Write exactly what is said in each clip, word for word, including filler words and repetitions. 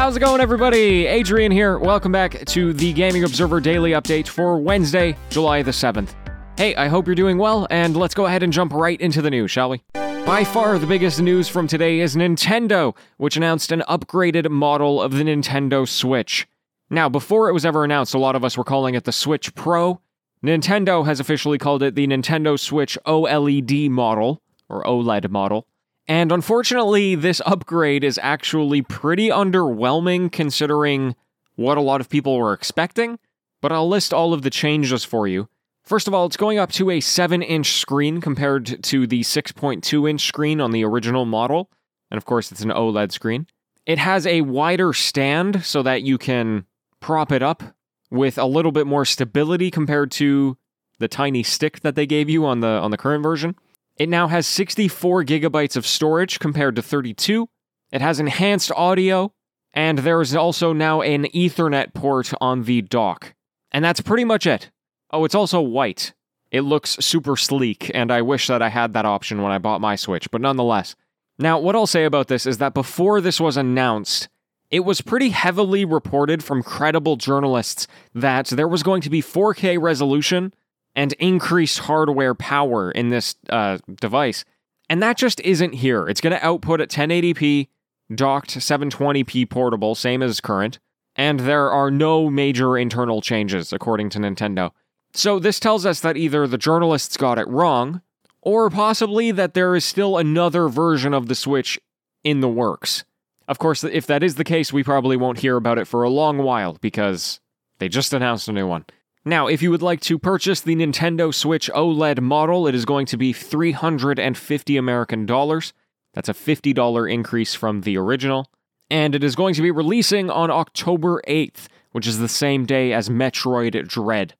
How's it going, everybody? Adrian here. Welcome back to the Gaming Observer Daily Update for Wednesday, July the seventh. Hey, I hope you're doing well, and let's go ahead and jump right into the news, shall we? By far, the biggest news from today is Nintendo, which announced an upgraded model of the Nintendo Switch. Now, before it was ever announced, a lot of us were calling it the Switch Pro. Nintendo has officially called it the Nintendo Switch OLED model, or OLED model. And unfortunately, this upgrade is actually pretty underwhelming considering what a lot of people were expecting, but I'll list all of the changes for you. First of all, it's going up to a seven inch screen compared to the six point two inch screen on the original model, and of course it's an OLED screen. It has a wider stand so that you can prop it up with a little bit more stability compared to the tiny stick that they gave you on the on the current version. It now has sixty-four gigabytes of storage compared to thirty-two. It has enhanced audio, and there is also now an Ethernet port on the dock. And that's pretty much it. Oh, it's also white. It looks super sleek, and I wish that I had that option when I bought my Switch, but nonetheless. Now, what I'll say about this is that before this was announced, it was pretty heavily reported from credible journalists that there was going to be four K resolution and increased hardware power in this uh, device. And that just isn't here. It's going to output at ten eighty p, docked, seven twenty p portable, same as current. And there are no major internal changes, according to Nintendo. So this tells us that either the journalists got it wrong, or possibly that there is still another version of the Switch in the works. Of course, if that is the case, we probably won't hear about it for a long while, because they just announced a new one. Now, if you would like to purchase the Nintendo Switch OLED model, it is going to be three hundred fifty American dollars. That's a fifty dollars increase from the original. And it is going to be releasing on October eighth, which is the same day as Metroid Dread.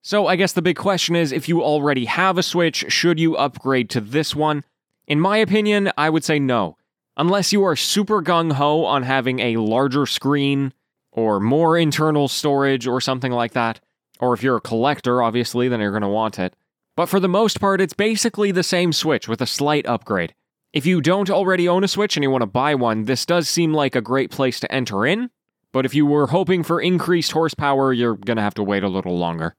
So I guess the big question is, if you already have a Switch, should you upgrade to this one? In my opinion, I would say no. Unless you are super gung-ho on having a larger screen, or more internal storage, or something like that. Or if you're a collector, obviously, then you're going to want it. But for the most part, it's basically the same Switch with a slight upgrade. If you don't already own a Switch and you want to buy one, this does seem like a great place to enter in. But if you were hoping for increased horsepower, you're going to have to wait a little longer.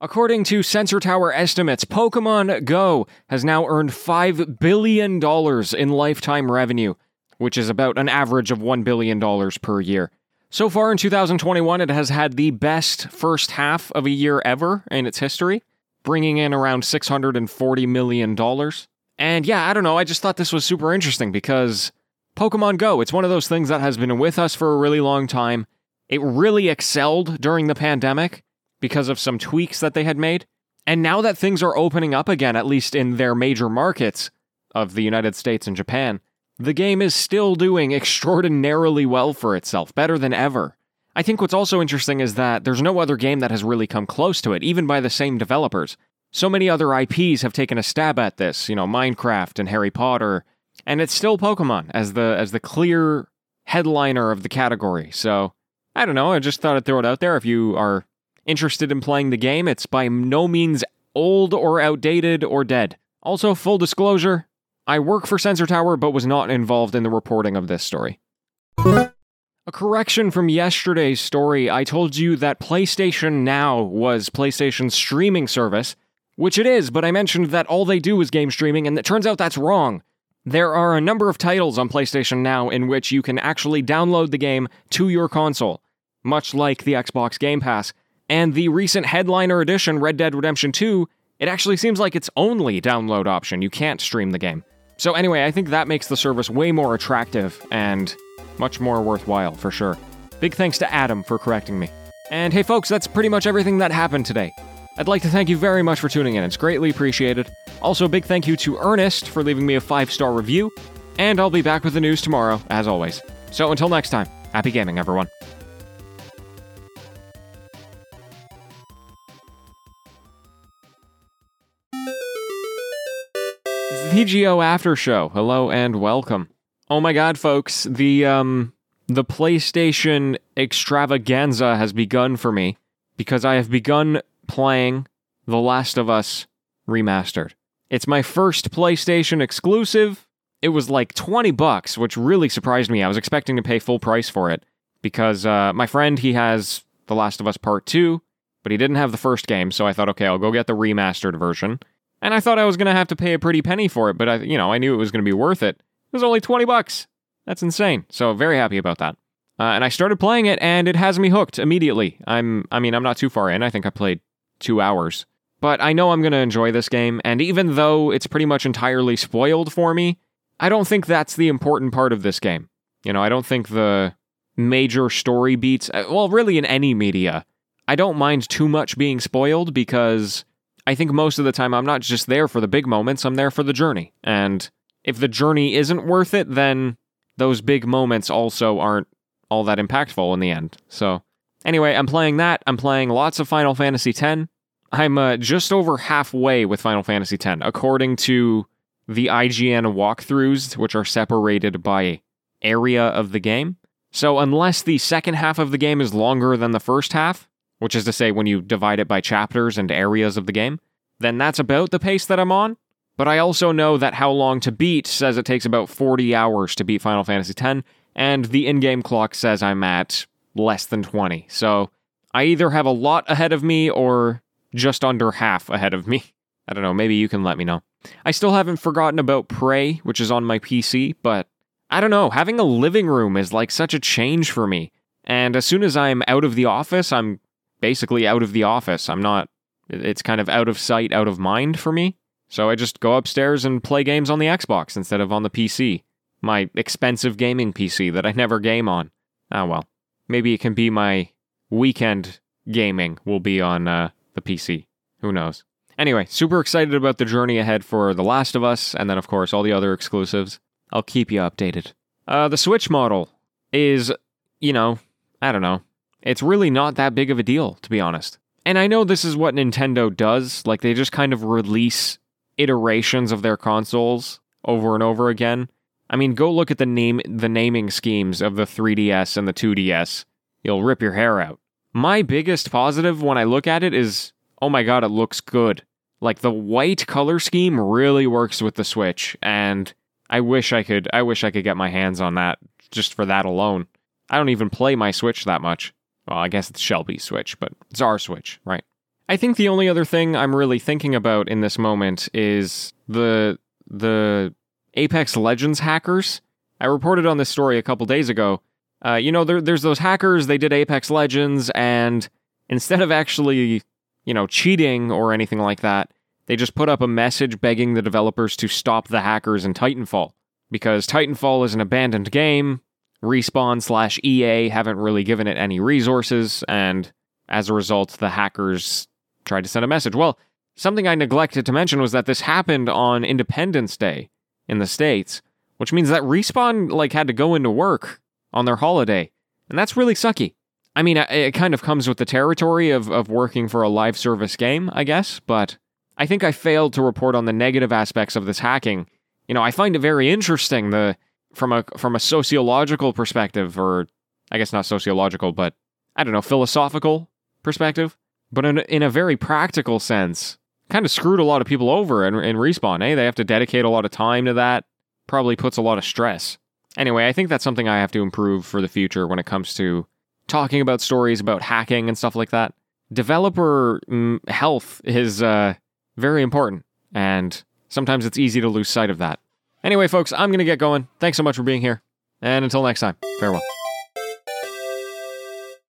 According to Sensor Tower estimates, Pokemon Go has now earned five billion dollars in lifetime revenue, which is about an average of one billion dollars per year. So far in two thousand twenty-one, it has had the best first half of a year ever in its history, bringing in around six hundred forty million dollars. And yeah, I don't know, I just thought this was super interesting because Pokemon Go, it's one of those things that has been with us for a really long time. It really excelled during the pandemic because of some tweaks that they had made. And now that things are opening up again, at least in their major markets of the United States and Japan, the game is still doing extraordinarily well for itself, better than ever. I think what's also interesting is that there's no other game that has really come close to it, even by the same developers. So many other I Ps have taken a stab at this, you know, Minecraft and Harry Potter, and it's still Pokemon as the as the clear headliner of the category. So, I don't know, I just thought I'd throw it out there. If you are interested in playing the game, it's by no means old or outdated or dead. Also, full disclosure, I work for Sensor Tower, but was not involved in the reporting of this story. A correction from yesterday's story. I told you that PlayStation Now was PlayStation's streaming service, which it is, but I mentioned that all they do is game streaming, and it turns out that's wrong. There are a number of titles on PlayStation Now in which you can actually download the game to your console, much like the Xbox Game Pass. And the recent headliner edition, Red Dead Redemption two, it actually seems like it's only download option. You can't stream the game. So anyway, I think that makes the service way more attractive and much more worthwhile, for sure. Big thanks to Adam for correcting me. And hey folks, that's pretty much everything that happened today. I'd like to thank you very much for tuning in. It's greatly appreciated. Also, a big thank you to Ernest for leaving me a five star review. And I'll be back with the news tomorrow, as always. So until next time, happy gaming, everyone. T G O After Show. Hello and welcome. Oh my god, folks, the um the PlayStation extravaganza has begun for me because I have begun playing The Last of Us Remastered. It's my first PlayStation exclusive, it was like twenty bucks, which really surprised me. I was expecting to pay full price for it because uh, my friend, he has The Last of Us Part two, but he didn't have the first game. So I thought, okay, I'll go get the remastered version. And I thought I was going to have to pay a pretty penny for it, but I, you know, I knew it was going to be worth it. It was only twenty bucks. That's insane. So very happy about that. Uh, and I started playing it, and it has me hooked immediately. I'm, I mean, I'm not too far in. I think I played two hours. But I know I'm going to enjoy this game, and even though it's pretty much entirely spoiled for me, I don't think that's the important part of this game. You know, I don't think the major story beats, well, really in any media, I don't mind too much being spoiled because I think most of the time I'm not just there for the big moments, I'm there for the journey. And if the journey isn't worth it, then those big moments also aren't all that impactful in the end. So anyway, I'm playing that. I'm playing lots of Final Fantasy X. I'm uh, just over halfway with Final Fantasy X, according to the I G N walkthroughs, which are separated by area of the game. So unless the second half of the game is longer than the first half, which is to say when you divide it by chapters and areas of the game, then that's about the pace that I'm on. But I also know that How Long to Beat says it takes about forty hours to beat Final Fantasy X, and the in-game clock says I'm at less than twenty. So I either have a lot ahead of me or just under half ahead of me. I don't know, maybe you can let me know. I still haven't forgotten about Prey, which is on my P C, but I don't know, having a living room is like such a change for me. And as soon as I'm out of the office, I'm basically out of the office. I'm not, it's kind of out of sight, out of mind for me. So I just go upstairs and play games on the Xbox instead of on the P C. My expensive gaming P C that I never game on. Oh well, maybe it can be my weekend gaming will be on uh, the P C. Who knows? Anyway, super excited about the journey ahead for The Last of Us, and then, of course, all the other exclusives. I'll keep you updated. Uh, the Switch model is, you know, I don't know. It's really not that big of a deal, to be honest. And I know this is what Nintendo does. Like, they just kind of release iterations of their consoles over and over again. I mean, go look at the name, the naming schemes of the three D S and the two D S. You'll rip your hair out. My biggest positive when I look at it is, oh my god, it looks good. Like, the white color scheme really works with the Switch, and I wish I could I wish I could get my hands on that just for that alone. I don't even play my Switch that much. Well, I guess it's Shelby's Switch, but it's our Switch, right? I think the only other thing I'm really thinking about in this moment is the the Apex Legends hackers. I reported on this story a couple days ago. Uh, you know, there, there's those hackers, they did Apex Legends, and instead of actually, you know, cheating or anything like that, they just put up a message begging the developers to stop the hackers in Titanfall, because Titanfall is an abandoned game, Respawn slash E A haven't really given it any resources, and as a result, the hackers tried to send a message. Well, something I neglected to mention was that this happened on Independence Day in the States, which means that Respawn, like, had to go into work on their holiday, and that's really sucky. I mean, it kind of comes with the territory of, of working for a live service game, I guess, but I think I failed to report on the negative aspects of this hacking. You know, I find it very interesting the from a from a sociological perspective, or I guess not sociological, but I don't know, philosophical perspective, but in, in a very practical sense, kind of screwed a lot of people over in, in Respawn, eh? They have to dedicate a lot of time to that, probably puts a lot of stress. Anyway, I think that's something I have to improve for the future when it comes to talking about stories about hacking and stuff like that. Developer mm, health is uh, very important, and sometimes it's easy to lose sight of that. Anyway, folks, I'm going to get going. Thanks so much for being here, and until next time, farewell.